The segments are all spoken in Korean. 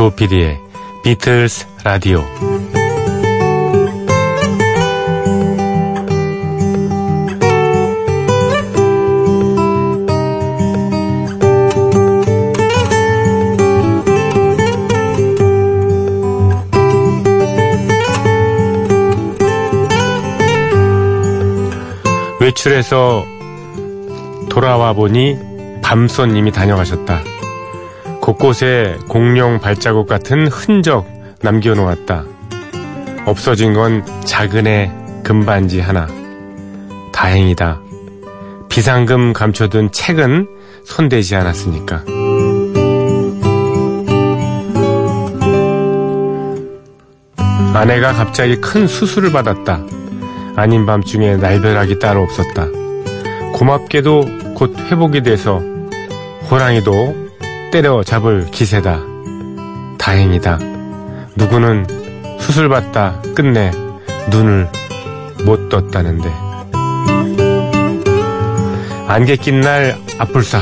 조PD의 비틀즈 라디오. 외출해서 돌아와 보니 밤손님이 다녀가셨다. 곳곳에 공룡 발자국 같은 흔적 남겨놓았다. 없어진 건 작은 애 금반지 하나. 다행이다. 비상금 감춰둔 책은 손대지 않았으니까. 아내가 갑자기 큰 수술을 받았다. 아닌 밤중에 날벼락이 따로 없었다. 고맙게도 곧 회복이 돼서 호랑이도 때려잡을 기세다. 다행이다. 누구는 수술받다 끝내 눈을 못 떴다는데. 안개 낀 날 아뿔싸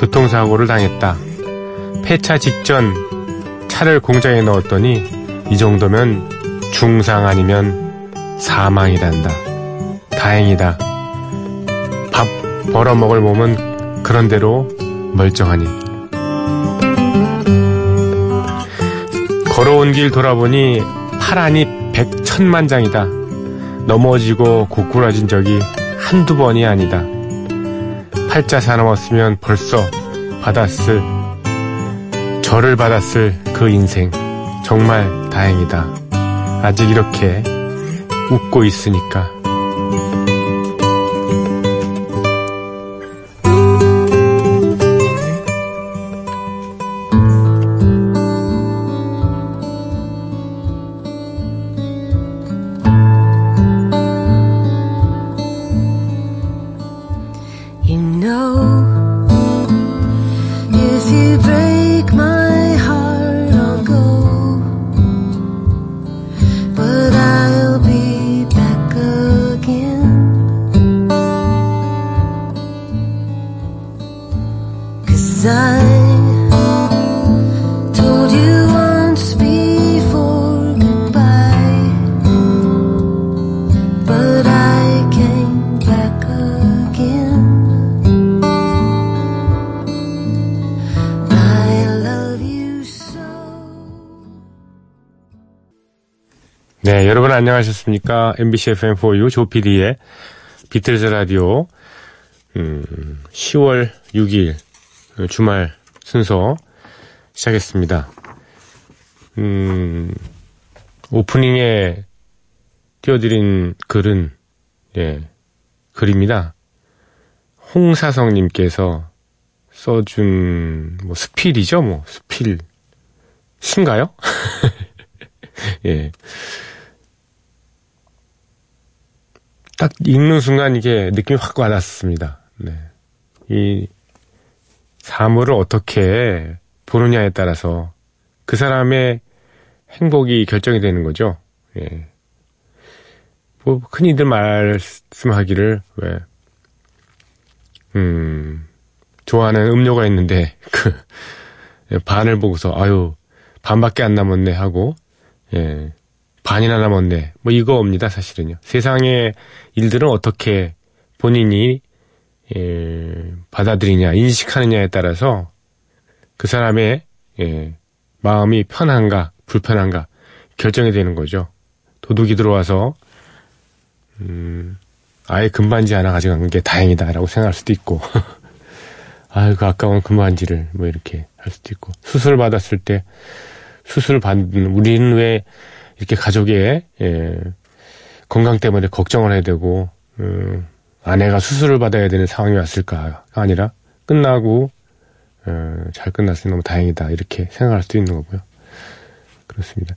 교통사고를 당했다. 폐차 직전 차를 공장에 넣었더니 이 정도면 중상 아니면 사망이란다. 다행이다. 밥 벌어먹을 몸은 그런대로 멀쩡하니. 걸어온 길 돌아보니 파란이 100,000,000장이다. 넘어지고 고꾸라진 적이 한두 번이 아니다. 팔자 사나웠으면 벌써 저를 받았을 그 인생 정말 다행이다. 아직 이렇게 웃고 있으니까. You know, if you break my heart, I'll go. But I'll be I told you once before goodbye, but I came back again. I love you so. 네, 여러분 안녕하셨습니까? MBC FM4U 조PD의 비틀즈 라디오 10월 6일 주말 순서 시작했습니다. 오프닝에 띄워드린 글은, 글입니다. 홍사성님께서 써준, 스필. 신가요? 예. 딱 읽는 순간 이게 느낌이 확 와닿았습니다. 네. 이, 사물을 어떻게 보느냐에 따라서 그 사람의 행복이 결정이 되는 거죠. 예. 뭐 흔히들 말씀하기를 왜 좋아하는 음료가 있는데 그 반을 보고서 아유 반밖에 안 남았네 하고 예. 반이나 남았네 뭐 이거입니다 사실은요. 세상의 일들은 어떻게 본인이 받아들이냐, 인식하느냐에 따라서 그 사람의 마음이 편한가, 불편한가 결정이 되는 거죠. 도둑이 들어와서 아예 금반지 하나 가져간 게 다행이다라고 생각할 수도 있고 아이고 아까운 금반지를 뭐 이렇게 할 수도 있고 수술 받았을 때 수술 받는 우리는 왜 이렇게 가족의 건강 때문에 걱정을 해야 되고 아내가 수술을 받아야 되는 상황이 왔을까가 아니라 끝나고 잘 끝났으니 너무 다행이다 이렇게 생각할 수도 있는 거고요. 그렇습니다.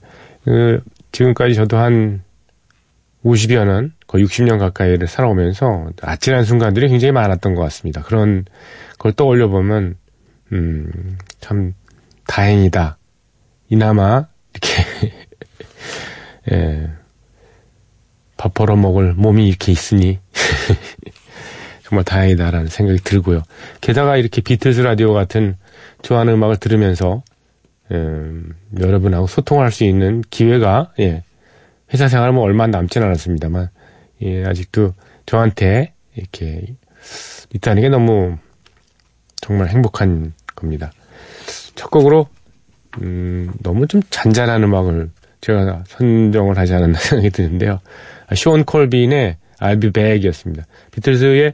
지금까지 저도 한 50여 년 거의 60년 가까이를 살아오면서 아찔한 순간들이 굉장히 많았던 것 같습니다. 그런 걸 떠올려보면 참 다행이다. 이나마 이렇게 예, 밥 벌어먹을 몸이 이렇게 있으니 정말 다행이다라는 생각이 들고요. 게다가 이렇게 비틀즈 라디오 같은 좋아하는 음악을 들으면서 여러분하고 소통할 수 있는 기회가, 예, 회사 생활은 뭐 얼마 남진 않았습니다만, 예, 아직도 저한테 이렇게 있다는 게 너무 정말 행복한 겁니다. 첫 곡으로, 너무 좀 잔잔한 음악을 제가 선정을 하지 않았나 생각이 드는데요. 쇼온 콜빈의 I'll Be Back 이었습니다. 비틀즈의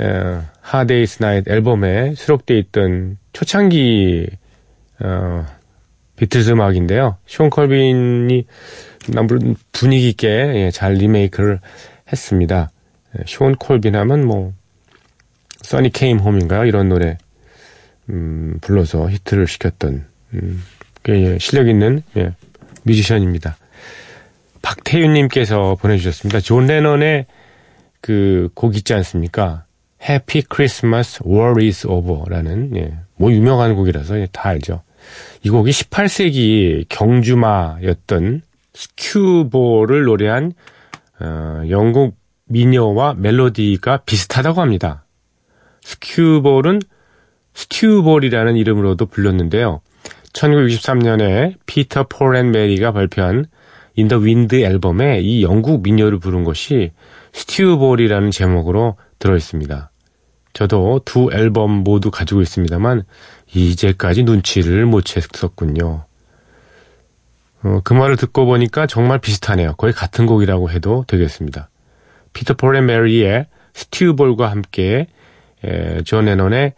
Hard Day's Night 앨범에 수록되어 있던 초창기 비틀즈 음악인데요. 쇼온 콜빈이 분위기 있게 잘 리메이크를 했습니다. 쇼온 콜빈 하면 뭐 Sunny Came Home인가요? 이런 노래 불러서 히트를 시켰던 실력 있는 뮤지션입니다. 박태윤님께서 보내주셨습니다. 존 레넌의 그 곡 있지 않습니까? Happy Christmas War is Over라는, 예, 뭐 유명한 곡이라서, 예, 다 알죠. 이 곡이 18세기 경주마였던 스큐보를 노래한 영국 미녀와 멜로디가 비슷하다고 합니다. 스큐볼은 스튜볼이라는 이름으로도 불렸는데요. 1963년에 피터 폴 앤 메리가 발표한 인 더 윈드 앨범에 이 영국 민요를 부른 것이 스튜볼이라는 제목으로 들어있습니다. 저도 두 앨범 모두 가지고 있습니다만 이제까지 눈치를 못 챘었군요. 그 말을 듣고 보니까 정말 비슷하네요. 거의 같은 곡이라고 해도 되겠습니다. 피터 폴 앤 메리의 스튜볼과 함께 존 레넌의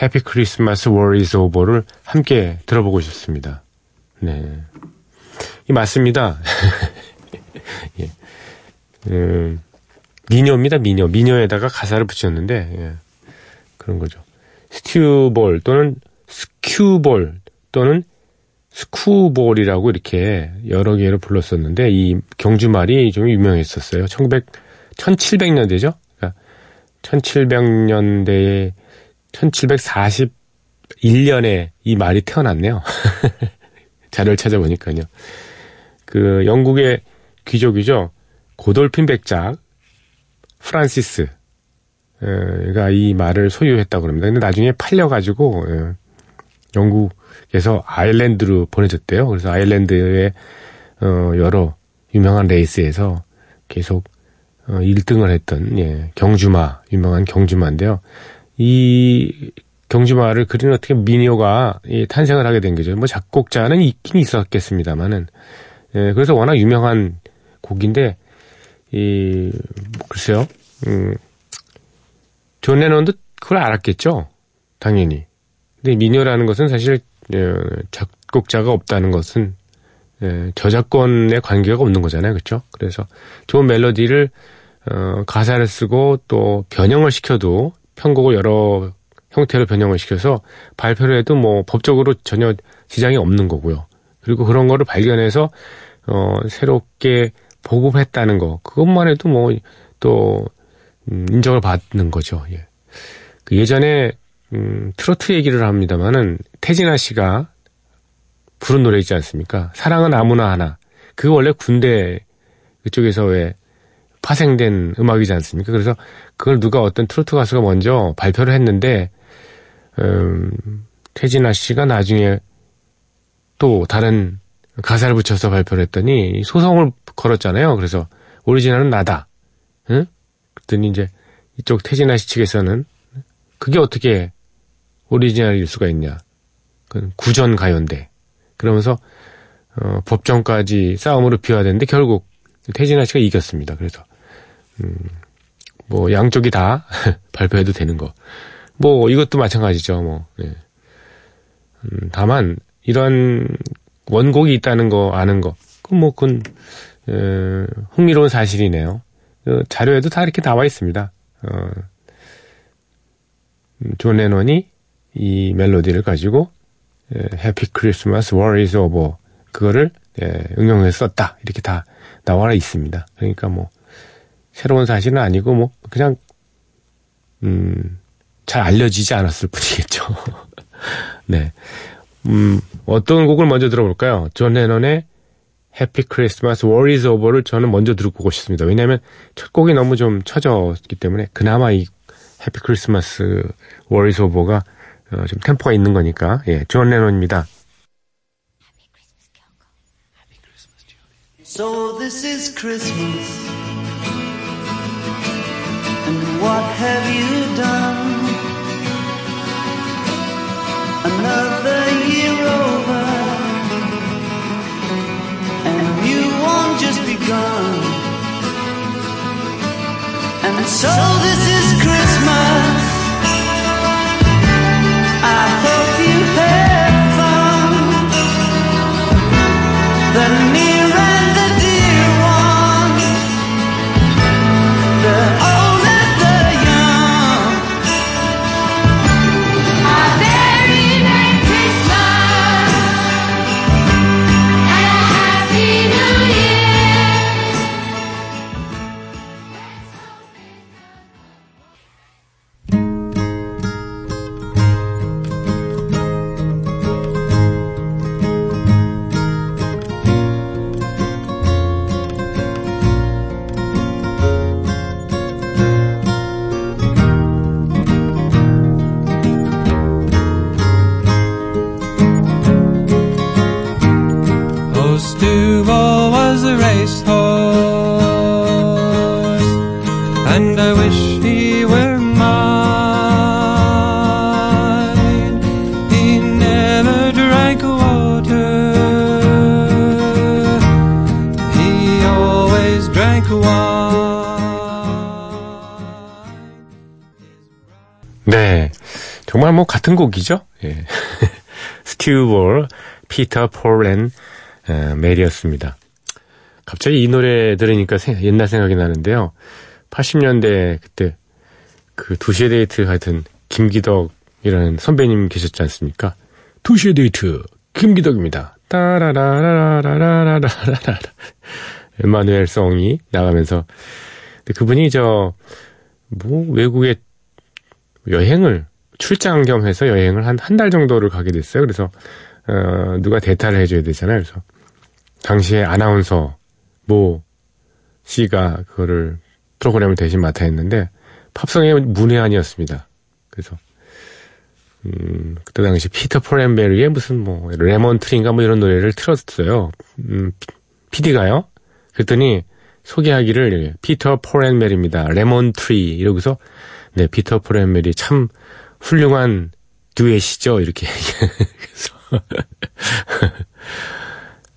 해피 크리스마스 워 이즈 오버를 함께 들어보고 싶습니다. 네, 이 맞습니다. 예. 미녀입니다. 미녀. 미녀에다가 가사를 붙였는데, 예, 그런 거죠. 스튜볼 또는 스큐볼 또는 스쿠볼이라고 이렇게 여러 개로 불렀었는데 이 경주말이 좀 유명했었어요. 1700년대죠. 1700년대에 1741년에 이 말이 태어났네요. 자료를 찾아보니까요. 그 영국의 귀족이죠. 고돌핀 백작 프란시스가 이 말을 소유했다고 합니다. 근데 나중에 팔려가지고 영국에서 아일랜드로 보내졌대요. 그래서 아일랜드의 여러 유명한 레이스에서 계속 1등을 했던, 예, 경주마, 유명한 경주마인데요. 이 경주마를 그린 어떻게 미녀가, 예, 탄생을 하게 된 거죠. 뭐 작곡자는 있긴 있었겠습니다만은, 예, 그래서 워낙 유명한 곡인데, 이 글쎄요, 존 레논도 그걸 알았겠죠, 당연히. 근데 미녀라는 것은 사실, 예, 작곡자가 없다는 것은, 예, 저작권의 관계가 없는 거잖아요, 그렇죠? 그래서 좋은 멜로디를 가사를 쓰고 또 변형을 시켜도 편곡을 여러 형태로 변형을 시켜서 발표를 해도 뭐 법적으로 전혀 지장이 없는 거고요. 그리고 그런 거를 발견해서 새롭게 보급했다는 거, 그것만 해도 뭐 또 인정을 받는 거죠. 예. 그 예전에 트로트 얘기를 합니다만은 태진아 씨가 부른 노래 있지 않습니까? 사랑은 아무나 하나. 그거 원래 군대 그쪽에서 왜 파생된 음악이지 않습니까? 그래서 그걸 누가 어떤 트로트 가수가 먼저 발표를 했는데, 태진아 씨가 나중에 또 다른 가사를 붙여서 발표를 했더니 소송을 걸었잖아요. 그래서 오리지널은 나다. 응? 그랬더니 이제 이쪽 태진아 씨 측에서는 그게 어떻게 오리지널일 수가 있냐. 그건 구전 가요인데. 그러면서 법정까지 싸움으로 비화됐는데 결국 태진아 씨가 이겼습니다. 그래서 뭐 양쪽이 다 발표해도 되는 거, 뭐 이것도 마찬가지죠. 뭐, 예. 다만 이런 원곡이 있다는 거 아는 거, 뭐 그건 흥미로운 사실이네요. 자료에도 다 이렇게 나와 있습니다. 존 레논이 이 멜로디를 가지고 Happy Christmas War is Over 그거를, 예, 응용해서 썼다 이렇게 다 나와 있습니다. 그러니까 뭐 새로운 사실은 아니고 뭐 그냥 잘 알려지지 않았을 뿐이겠죠. 네, 어떤 곡을 먼저 들어볼까요? 존 레논의 Happy Christmas War is Over를 저는 먼저 들어보고 싶습니다. 왜냐하면 첫 곡이 너무 좀 처졌기 때문에. 그나마 이 Happy Christmas War is Over가 좀 템포가 있는 거니까. 예, 존 레논입니다. So this is Christmas, and what have you done? Another year over, and you won't just be gone. And so this is Christmas, I hope you had fun. The near and the dear ones, the old and the young, are buried at Christmas, and a happy new year. 네, 정말 뭐 같은 곡이죠. 예. 스티브 볼, 피터 폴 앤 메리였습니다. 갑자기 이 노래 들으니까 옛날 생각이 나는데요. 80년대 그때 그 2시에 데이트 같은 김기덕이라는 선배님 계셨지 않습니까? 2시에 데이트 김기덕입니다. 따라라라라라라라라라 엠마누엘 송이 나가면서, 근데 그분이 뭐 외국에 여행을 출장 겸해서 여행을 한 달 정도를 가게 됐어요. 그래서 누가 대타를 해줘야 되잖아요. 그래서 당시에 아나운서 모 씨가 그거를 프로그램을 대신 맡아 했는데 팝송의 문외한이었습니다. 그래서 그때 당시 피터 폴 앤 메리의 무슨 뭐 레몬 트리인가 뭐 이런 노래를 틀었어요. PD가요. 그랬더니 소개하기를 피터 폴 앤 메리입니다. 레몬 트리 이러고서, 네, 피터 폴 앤 메리 참 훌륭한 듀엣이죠. 이렇게 그래서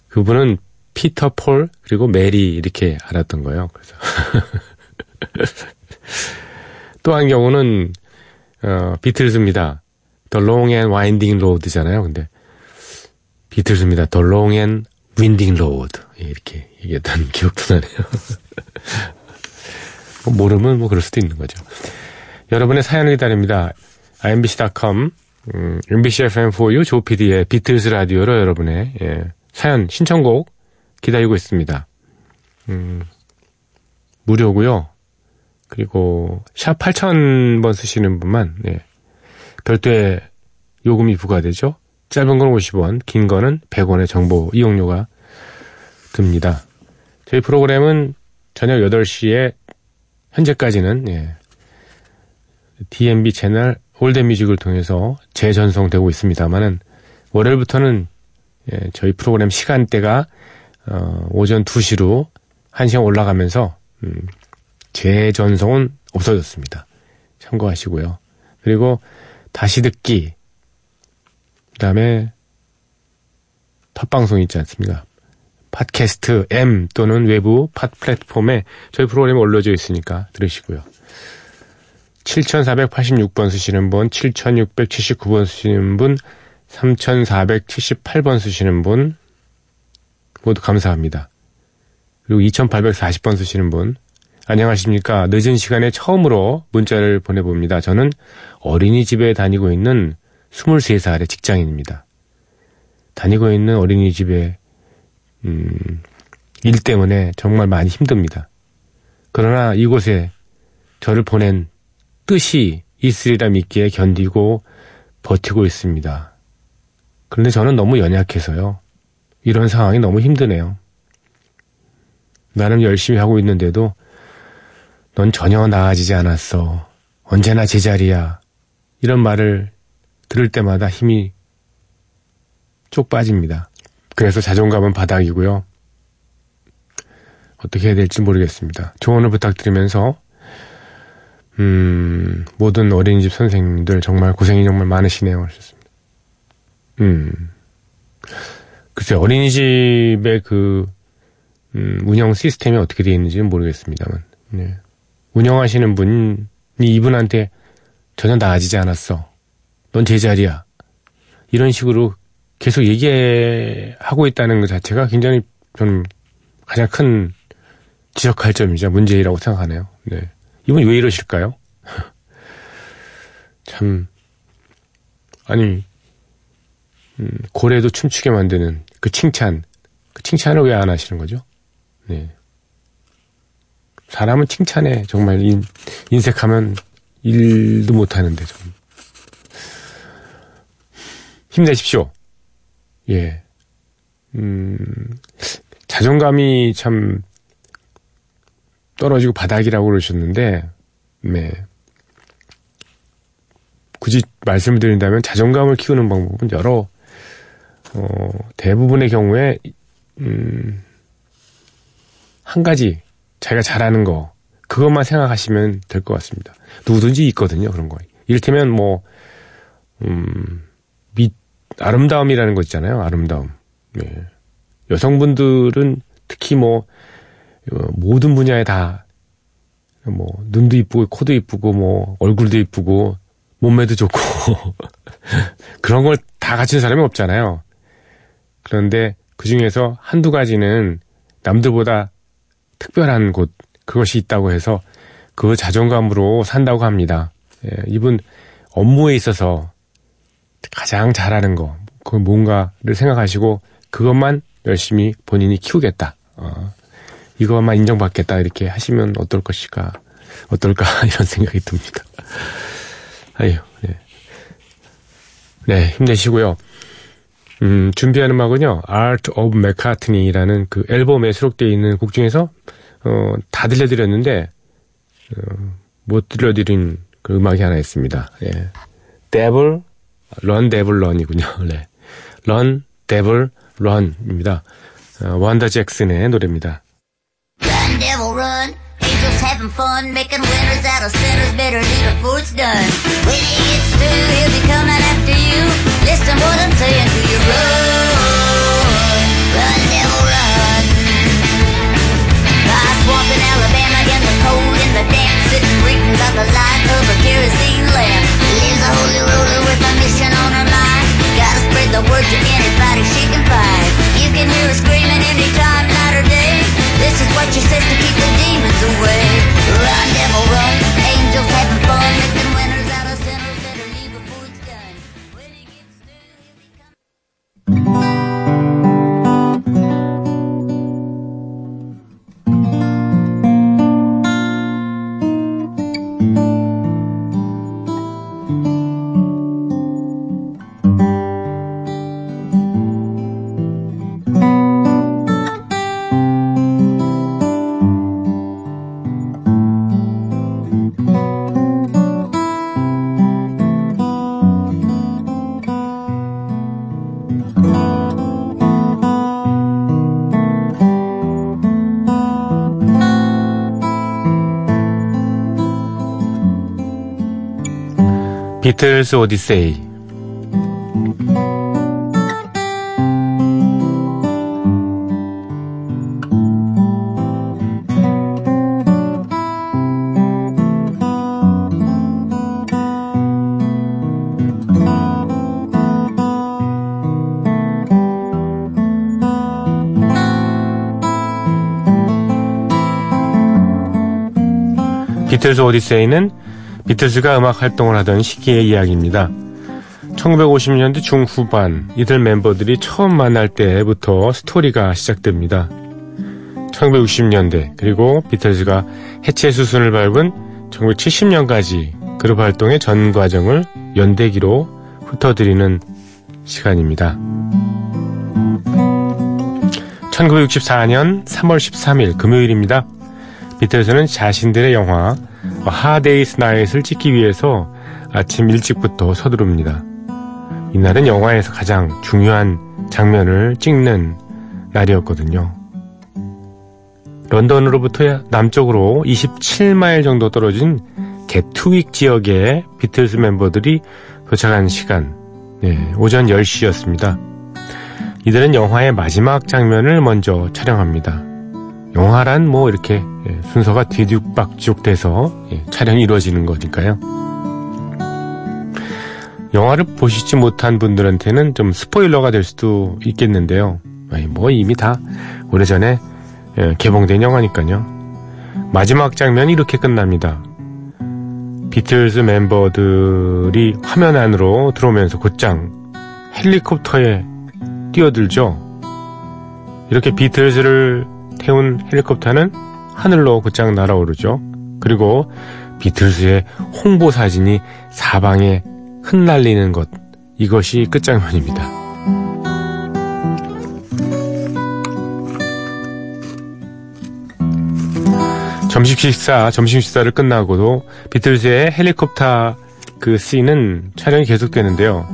그분은 피터 폴 그리고 메리 이렇게 알았던 거예요. 그래서 또 한 경우는 비틀즈입니다. The Long and Winding Road잖아요. 근데 비틀즈입니다. The Long and Winding Road 이렇게 얘기했던 기억도 나네요. 모르면 뭐 그럴 수도 있는 거죠. 여러분의 사연을 기다립니다. imbc.com, MBC FM4U, 조PD의 비틀즈 라디오로 여러분의 사연, 신청곡 기다리고 있습니다. 무료고요. 그리고 샵 8000번 쓰시는 분만 별도의 요금이 부과되죠. 짧은 건 50원, 긴 거는 100원의 정보 이용료가 듭니다. 저희 프로그램은 저녁 8시에 현재까지는 DMB 채널 올댓뮤직을 통해서 재전송되고 있습니다만은 월요일부터는 저희 프로그램 시간대가 오전 2시로 1시간 올라가면서 재전송은 없어졌습니다. 참고하시고요. 그리고 다시 듣기, 그 다음에 팟방송 있지 않습니까? 팟캐스트 M 또는 외부 팟 플랫폼에 저희 프로그램이 올려져 있으니까 들으시고요. 7486번 쓰시는 분, 7679번 쓰시는 분, 3478번 쓰시는 분 모두 감사합니다. 그리고 2840번 쓰시는 분, 안녕하십니까. 늦은 시간에 처음으로 문자를 보내봅니다. 저는 어린이집에 다니고 있는 23살의 직장인입니다. 다니고 있는 어린이집에 일 때문에 정말 많이 힘듭니다. 그러나 이곳에 저를 보낸 뜻이 있으리라 믿기에 견디고 버티고 있습니다. 그런데 저는 너무 연약해서요. 이런 상황이 너무 힘드네요. 나는 열심히 하고 있는데도 넌 전혀 나아지지 않았어. 언제나 제자리야. 이런 말을 들을 때마다 힘이 쭉 빠집니다. 그래서 자존감은 바닥이고요. 어떻게 해야 될지 모르겠습니다. 조언을 부탁드리면서 모든 어린이집 선생님들 정말 고생이 정말 많으시네요 하셨습니다. 글쎄 어린이집의 그 운영 시스템이 어떻게 되어 있는지는 모르겠습니다만 네. 운영하시는 분이 이분한테 전혀 나아지지 않았어. 넌 제자리야. 이런 식으로 계속 얘기하고 있다는 것 자체가 굉장히 저는 가장 큰 지적할 점이자 문제라고 생각하네요. 네. 이분 왜 이러실까요? 참 아니 고래도 춤추게 만드는 그 칭찬 그 칭찬을 왜 안 하시는 거죠? 네. 사람은 칭찬에 정말 인색하면 일도 못하는데 좀 힘내십시오. 예. 자존감이 참 떨어지고 바닥이라고 그러셨는데 네. 굳이 말씀을 드린다면 자존감을 키우는 방법은 여러 대부분의 경우에 한 가지 자기가 잘하는 거 그것만 생각하시면 될 것 같습니다. 누구든지 있거든요. 그런 거. 이를테면 뭐 아름다움이라는 거 있잖아요. 아름다움. 네. 여성분들은 특히 뭐 모든 분야에 다 뭐 눈도 이쁘고 코도 이쁘고 뭐 얼굴도 이쁘고 몸매도 좋고 그런 걸 다 갖춘 사람이 없잖아요. 그런데 그 중에서 한두 가지는 남들보다 특별한 곳 그것이 있다고 해서 그 자존감으로 산다고 합니다. 예, 이분 업무에 있어서 가장 잘하는 거 그 뭔가를 생각하시고 그것만 열심히 본인이 키우겠다. 이것만 인정받겠다 이렇게 하시면 어떨까 이런 생각이 듭니다. 아유, 네. 네, 힘내시고요. 준비한 음악은요, Art of McCartney라는 그 앨범에 수록되어 있는 곡 중에서 다 들려드렸는데 못 들려드린 그 음악이 하나 있습니다. 예. Devil Run Devil Run이군요. 네. Run Devil Run입니다. 원더 잭슨의 노래입니다. Run, devil, run. Angels having fun, making winners out of sinners. Better leave before it's done. When he gets through, he'll be coming after you. Listen what I'm saying to you. Run, run, devil, run. By swamp in Alabama, in the cold, in the damp, sitting reeking about the light of a kerosene lamp. Lives a holy roller with a mission on her mind. Gotta spread the word to anybody she can find. You can hear her screaming anytime, night or day. This is what you said to keep the demons away. Run, devil, run. Angels having fun, making winners out of sinners. Better leave before it's done. When he gets through, he'll be 비틀즈 오디세이. 비틀즈 오디세이는 비틀즈가 음악 활동을 하던 시기의 이야기입니다. 1950년대 중후반 이들 멤버들이 처음 만날 때부터 스토리가 시작됩니다. 1960년대 그리고 비틀즈가 해체 수순을 밟은 1970년까지 그룹 활동의 전 과정을 연대기로 훑어드리는 시간입니다. 1964년 3월 13일 금요일입니다. 비틀즈는 자신들의 영화 Hard Day's Night을 찍기 위해서 아침 일찍부터 서두릅니다. 이날은 영화에서 가장 중요한 장면을 찍는 날이었거든요. 런던으로부터 남쪽으로 27마일 정도 떨어진 겟투윅 지역에 비틀즈 멤버들이 도착한 시간, 오전 10시였습니다. 이들은 영화의 마지막 장면을 먼저 촬영합니다. 영화란 뭐 이렇게 순서가 뒤죽박죽 돼서 촬영이 이루어지는 거니까요. 영화를 보시지 못한 분들한테는 좀 스포일러가 될 수도 있겠는데요. 뭐 이미 다 오래전에 개봉된 영화니까요. 마지막 장면이 이렇게 끝납니다. 비틀즈 멤버들이 화면 안으로 들어오면서 곧장 헬리콥터에 뛰어들죠. 이렇게 비틀즈를 태운 헬리콥터는 하늘로 곧장 날아오르죠. 그리고 비틀즈의 홍보 사진이 사방에 흩날리는 것, 이것이 끝장면입니다. 점심 식사를 끝나고도 비틀즈의 헬리콥터 그 씬은 촬영이 계속되는데요.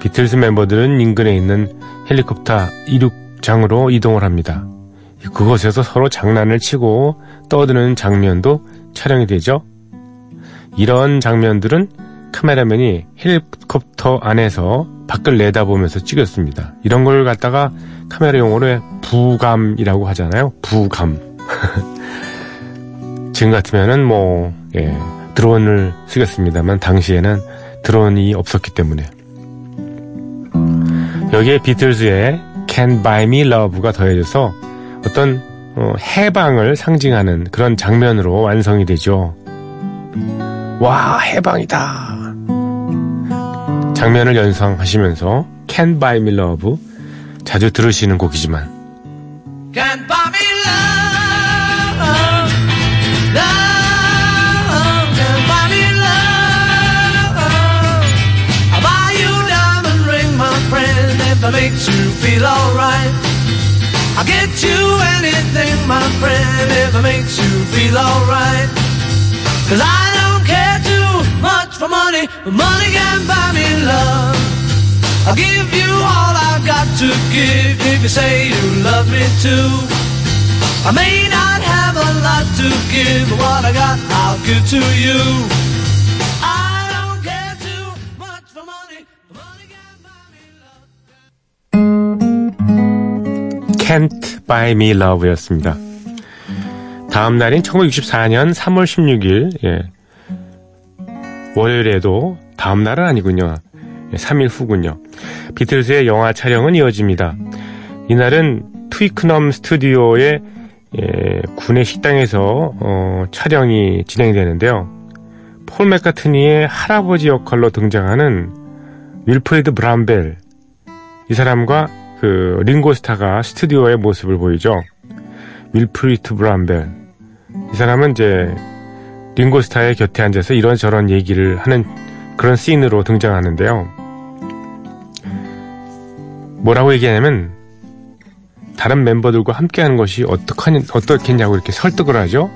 비틀즈 멤버들은 인근에 있는 헬리콥터 이륙장으로 이동을 합니다. 그곳에서 서로 장난을 치고 떠드는 장면도 촬영이 되죠. 이런 장면들은 카메라맨이 헬리콥터 안에서 밖을 내다보면서 찍었습니다. 이런 걸 갖다가 카메라 용어로 부감이라고 하잖아요. 부감. 지금 같으면은 드론을 쓰겠습니다만 당시에는 드론이 없었기 때문에. 여기에 비틀즈의 Can't Buy Me Love가 더해져서 어떤 해방을 상징하는 그런 장면으로 완성이 되죠. 와, 해방이다 장면을 연상하시면서 Can't Buy Me Love, 자주 들으시는 곡이지만 Can't Buy Me Love, Love, Can't Buy Me Love, I'll buy you a diamond ring my friend if it makes you feel alright. I'll get you anything, my friend, if it makes you feel alright. Cause I don't care too much for money, but money can buy me love. I'll give you all I've got to give if you say you love me too. I may not have a lot to give, but what I got I'll give to you. I don't care too much for money, but money can buy me love. Can't Buy Me Love 였습니다. 다음 날인 1964년 3월 16일, 월요일에도 다음 날은 아니군요. 3일 후군요. 비틀즈의 영화 촬영은 이어집니다. 이날은 트위크넘 스튜디오의 군의 식당에서 촬영이 진행되는데요. 폴 맥카트니의 할아버지 역할로 등장하는 윌프리드 브람벨, 이 사람과 그 링고스타가 스튜디오의 모습을 보이죠. 윌프리드 브람벨, 이 사람은 이제 링고스타의 곁에 앉아서 이런저런 얘기를 하는 그런 씬으로 등장하는데요. 뭐라고 얘기하냐면 다른 멤버들과 함께하는 것이 어떻겠냐고 이렇게 설득을 하죠.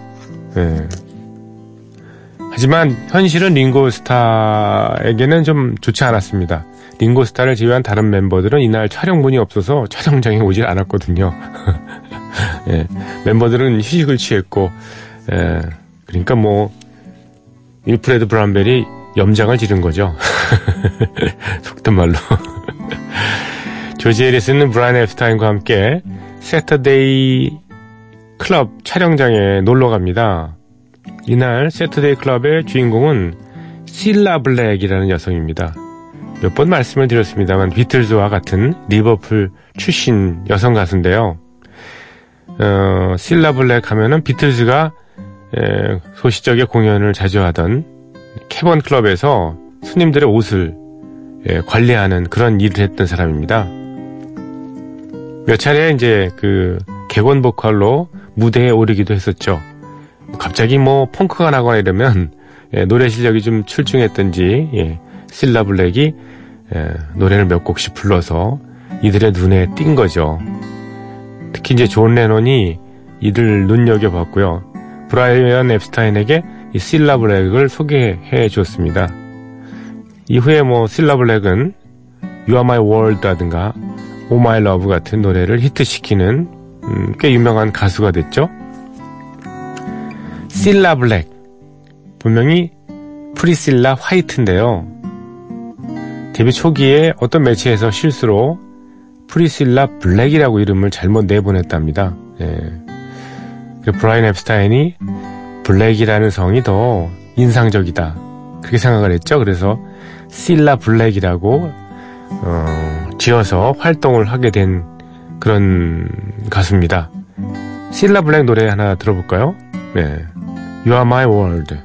하지만 현실은 링고스타에게는 좀 좋지 않았습니다. 링고스타를 제외한 다른 멤버들은 이날 촬영분이 없어서 촬영장에 오질 않았거든요. 멤버들은 휴식을 취했고, 그러니까 윌프레드 브람벨이 염장을 지른 거죠. 속된 말로. 조지 해리스는 브라이언 앱스타인과 함께 세터데이 클럽 촬영장에 놀러 갑니다. 이날 세터데이 클럽의 주인공은 실라 블랙이라는 여성입니다. 몇 번 말씀을 드렸습니다만 비틀즈와 같은 리버풀 출신 여성 가수인데요. 실라 블랙 하면은 비틀즈가 소시적의 공연을 자주 하던 캐번 클럽에서 손님들의 옷을 관리하는 그런 일을 했던 사람입니다. 몇 차례 이제 그 객원 보컬로 무대에 오르기도 했었죠. 갑자기 펑크가 나거나 이러면 노래 실력이 좀 출중했던지 실라 블랙이 노래를 몇 곡씩 불러서 이들의 눈에 띈 거죠. 특히 이제 존 레논이 이를 눈여겨봤고요. 브라이언 앱스타인에게 이 실라 블랙을 소개해 줬습니다. 이후에 실라 블랙은 You Are My World라든가 Oh My Love 같은 노래를 히트시키는 꽤 유명한 가수가 됐죠. 실라 블랙, 본명이 프리실라 화이트인데요. 데뷔 초기에 어떤 매체에서 실수로 프리실라 블랙이라고 이름을 잘못 내보냈답니다. 예. 브라이언 앱스타인이 블랙이라는 성이 더 인상적이다, 그렇게 생각을 했죠. 그래서 실라 블랙이라고 지어서 활동을 하게 된 그런 가수입니다. 실라 블랙 노래 하나 들어볼까요? 네, You Are My World.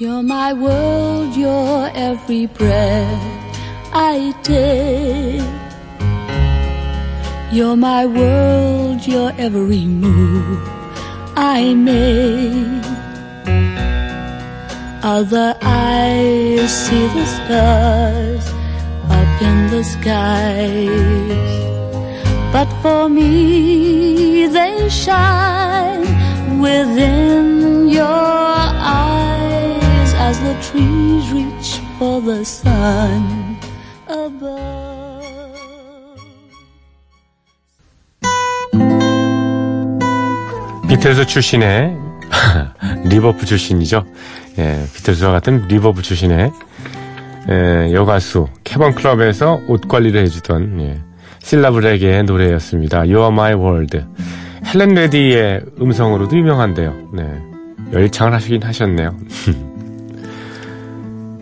You're my world, you're every breath I take. You're my world, you're every move I make. Other eyes see the stars up in the skies, but for me they shine within your eyes as the trees reach for the sun above. 비틀즈 출신의 리버풀 출신이죠. 예, 비틀즈와 같은 리버풀 출신의 여가수 캐번 클럽에서 옷 관리를 해주던 실라 블랙의 노래였습니다. You Are My World. 헬렌 레디의 음성으로도 유명한데요. 네, 열창을 하시긴 하셨네요.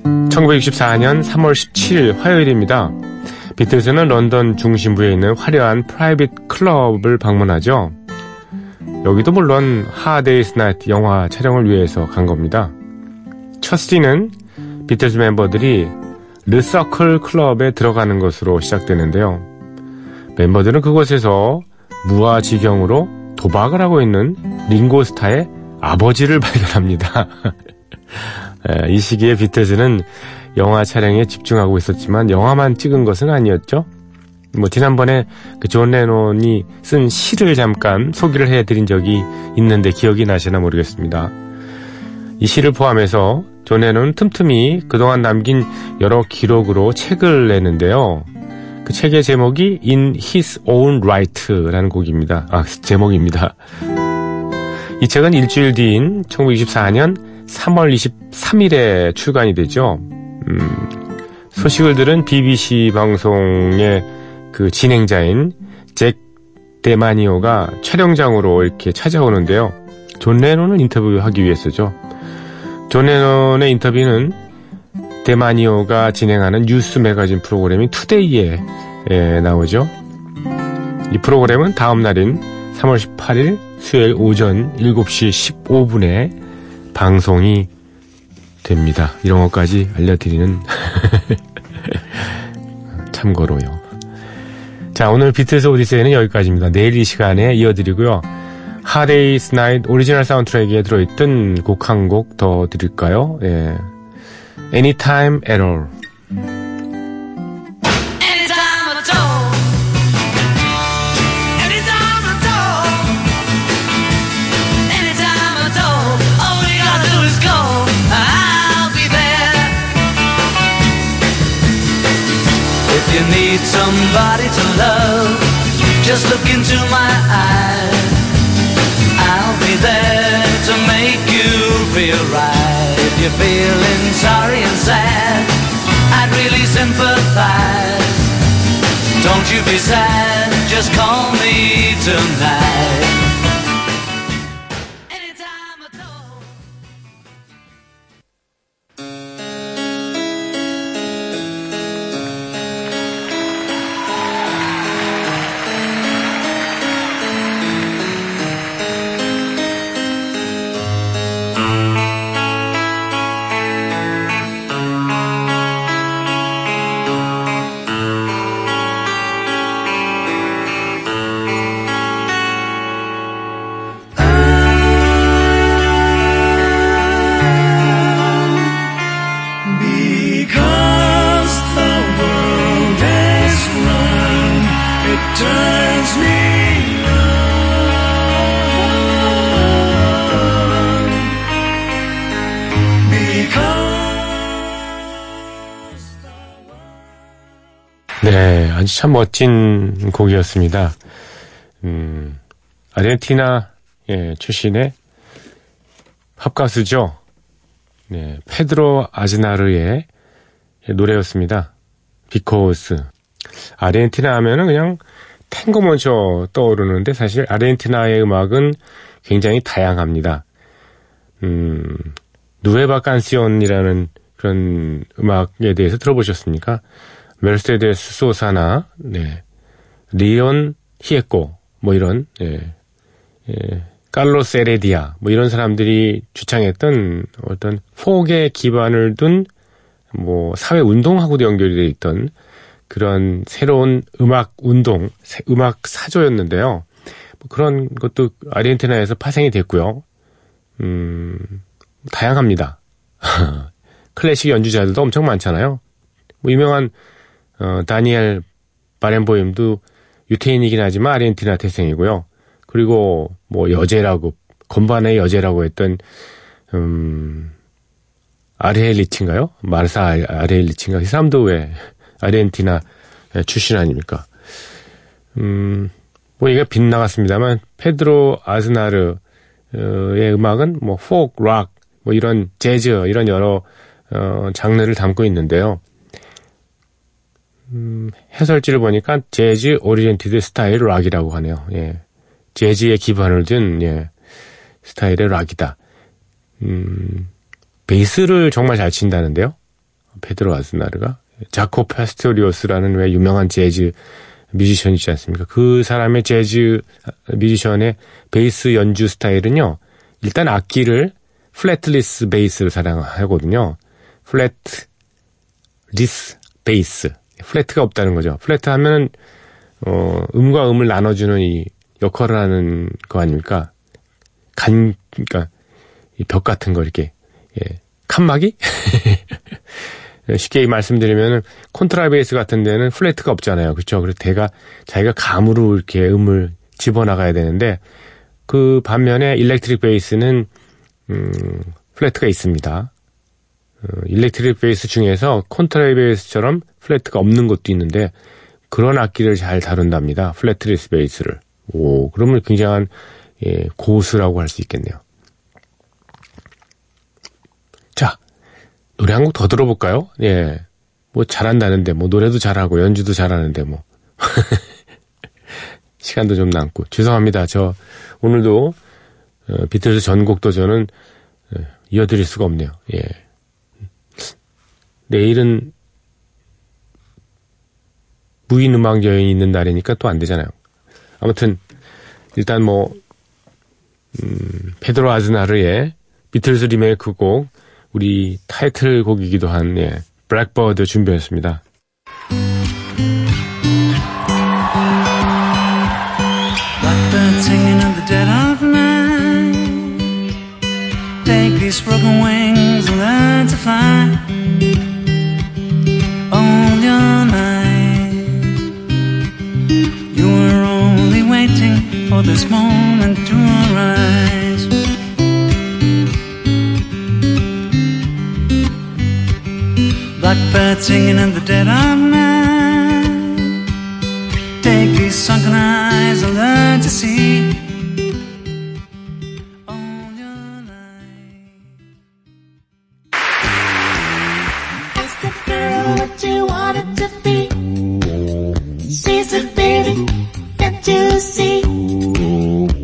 1964년 3월 17일 화요일입니다. 비틀즈는 런던 중심부에 있는 화려한 프라이빗 클럽을 방문하죠. 여기도 물론 Hard Day's Night 영화 촬영을 위해서 간 겁니다. 첫 씬은 비틀즈 멤버들이 르서클 클럽에 들어가는 것으로 시작되는데요. 멤버들은 그곳에서 무아지경으로 도박을 하고 있는 링고스타의 아버지를 발견합니다. 이 시기에 비틀즈는 영화 촬영에 집중하고 있었지만 영화만 찍은 것은 아니었죠. 뭐 지난번에 그 존 레논이 쓴 시를 잠깐 소개를 해드린 적이 있는데 기억이 나시나 모르겠습니다. 이 시를 포함해서 존 레논은 틈틈이 그동안 남긴 여러 기록으로 책을 내는데요. 그 책의 제목이 In His Own Right라는 곡입니다. 제목입니다. 이 책은 일주일 뒤인 1924년 3월 23일에 출간이 되죠. 소식을 들은 BBC 방송의 그 진행자인 잭 데마니오가 촬영장으로 이렇게 찾아오는데요. 존 레논을 인터뷰하기 위해서죠. 존 레논의 인터뷰는 데마니오가 진행하는 뉴스 매거진 프로그램인 투데이에 나오죠. 이 프로그램은 다음 날인 3월 18일 수요일 오전 7시 15분에 방송이 됩니다. 이런 것까지 알려드리는 참고로요. 자, 오늘 비틀즈 오디세이는 여기까지입니다. 내일 이 시간에 이어드리고요. Hard Day's Night 오리지널 사운드트랙에 들어있던 곡 한 곡 더 드릴까요? 예. Anytime at All. You need somebody to love, just look into my eyes. I'll be there to make you feel right. If you're feeling sorry and sad, I'd really sympathize. Don't you be sad, just call me tonight. 아주 참 멋진 곡이었습니다. 아르헨티나 출신의 팝가수죠. 네, 페드로 아즈나르의 노래였습니다. Because. 아르헨티나 하면은 그냥 탱고 먼저 떠오르는데 사실 아르헨티나의 음악은 굉장히 다양합니다. 누에바칸시온이라는 그런 음악에 대해서 들어보셨습니까? 메르세데스 소사나, 네, 리온 히에코, 뭐 이런, 칼로스 헤레디아, 뭐 이런 사람들이 주창했던 어떤 폭에 기반을 둔 뭐 사회 운동하고도 연결이 되어 있던 그런 새로운 음악 운동, 음악 사조였는데요. 뭐 그런 것도 아르헨티나에서 파생이 됐고요. 다양합니다. 클래식 연주자들도 엄청 많잖아요. 뭐 유명한 다니엘 바렌보임도 유태인이긴 하지만 아르헨티나 태생이고요. 그리고 뭐 여제라고 건반의 여제라고 했던 아르헬리치인가요? 마르사 아르헬리치인가? 이 사람도 왜 아르헨티나 출신 아닙니까? 뭐 얘기가 빗나갔습니다만 페드로 아즈나르의 음악은 뭐 포크, 락, 뭐 이런 재즈 이런 여러 장르를 담고 있는데요. 해설지를 보니까 재즈 오리엔티드 스타일 락이라고 하네요. 예. 재즈의 기반을 둔 스타일의 락이다. 베이스를 정말 잘 친다는데요. 페드로 아즈나르가 자코 파스토리오스라는 왜 유명한 재즈 뮤지션이지 않습니까? 그 사람의 재즈 뮤지션의 베이스 연주 스타일은요. 일단 악기를 플랫리스 베이스를 사용하거든요. 플랫리스 베이스. 플랫가 없다는 거죠. 플랫 하면은 음과 음을 나눠주는 이 역할을 하는 거 아닙니까? 그러니까 이 벽 같은 거 이렇게 칸막이? 쉽게 말씀드리면은 콘트라베이스 같은 데는 플랫가 없잖아요, 그렇죠? 그래서 자기가 감으로 이렇게 음을 집어 나가야 되는데 그 반면에 일렉트릭 베이스는 플랫가 있습니다. 일렉트릭 베이스 중에서 콘트라베이스처럼 플랫가 없는 것도 있는데 그런 악기를 잘 다룬답니다. 플랫리스 베이스를. 오, 그러면 굉장한 고수라고 할 수 있겠네요. 자, 노래 한 곡 더 들어볼까요? 예, 뭐 잘한다는데 뭐 노래도 잘하고 연주도 잘하는데 뭐 시간도 좀 남고 죄송합니다. 저 오늘도 비틀즈 전곡도 저는 이어드릴 수가 없네요. 예, 내일은 무인 음악 여행이 있는 날이니까 또 안 되잖아요. 아무튼 일단 뭐 페드로 아즈나르의 비틀즈 리메이크 곡 우리 타이틀곡이기도 한 블랙버드 준비했습니다. Blackbird singing in the dead of night. Take these broken wings and learn to fly. Only on night. You were only waiting for this moment to arise. Blackbird singing in the dead of night. Take these sunken eyes and learn to see. Only your life. Ask a girl what you wanted to be. She's a baby that you see.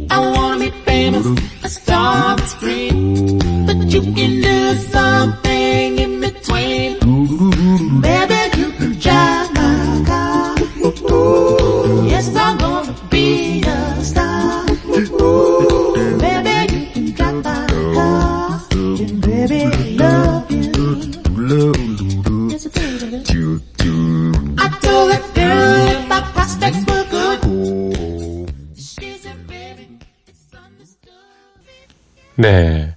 I wanna be famous, a star that's green. But you can do something in between. Baby, you can drive my car. Ooh, yes, I'm gonna be a star. Ooh, baby, you can drive my car. And baby, I love you. Yes, baby. I told that girl if my prospects were good. She's a baby, it's understood. 네,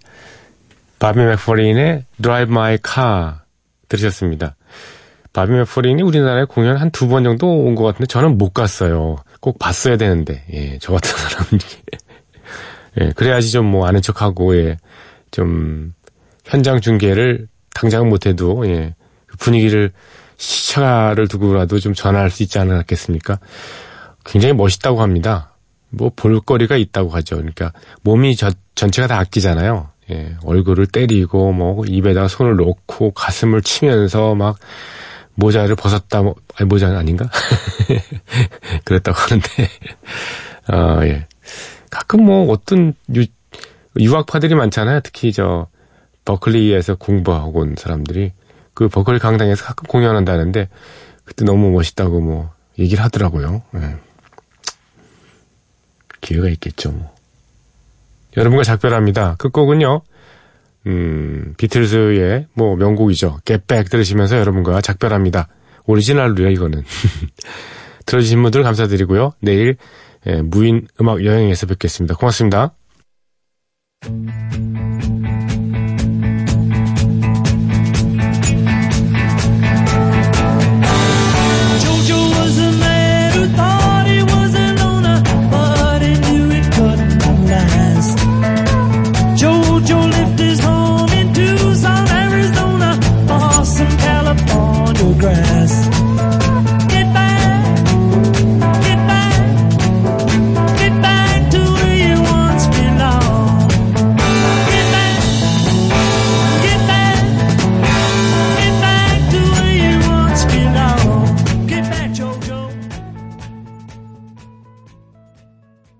바비 맥퍼린의 Drive My Car 들으셨습니다. 바비 맥퍼린이 우리나라에 공연 한 두 번 정도 온 것 같은데 저는 못 갔어요. 꼭 봤어야 되는데 저 같은 사람이 그래야지 좀 뭐 아는 척하고 좀 현장 중계를 당장 못해도 분위기를 시차를 두고라도 좀 전화할 수 있지 않았겠습니까? 굉장히 멋있다고 합니다. 뭐 볼거리가 있다고 하죠. 그러니까 몸이 전체가 다 아끼잖아요. 예, 얼굴을 때리고 뭐 입에다가 손을 놓고 가슴을 치면서 막 모자를 벗었다. 아니, 모자는 아닌가? 그랬다고 하는데 예. 가끔 뭐 어떤 유학파들이 많잖아요. 특히 저 버클리에서 공부하고 온 사람들이 그 버클리 강당에서 가끔 공연한다는데 그때 너무 멋있다고 뭐 얘기를 하더라고요. 예. 기회가 있겠죠. 뭐. 여러분과 작별합니다. 끝곡은요. 비틀즈의 뭐 명곡이죠. Get Back 들으시면서 여러분과 작별합니다. 오리지널로요 이거는. 들어주신 분들 감사드리고요. 내일 무인 음악 여행에서 뵙겠습니다. 고맙습니다.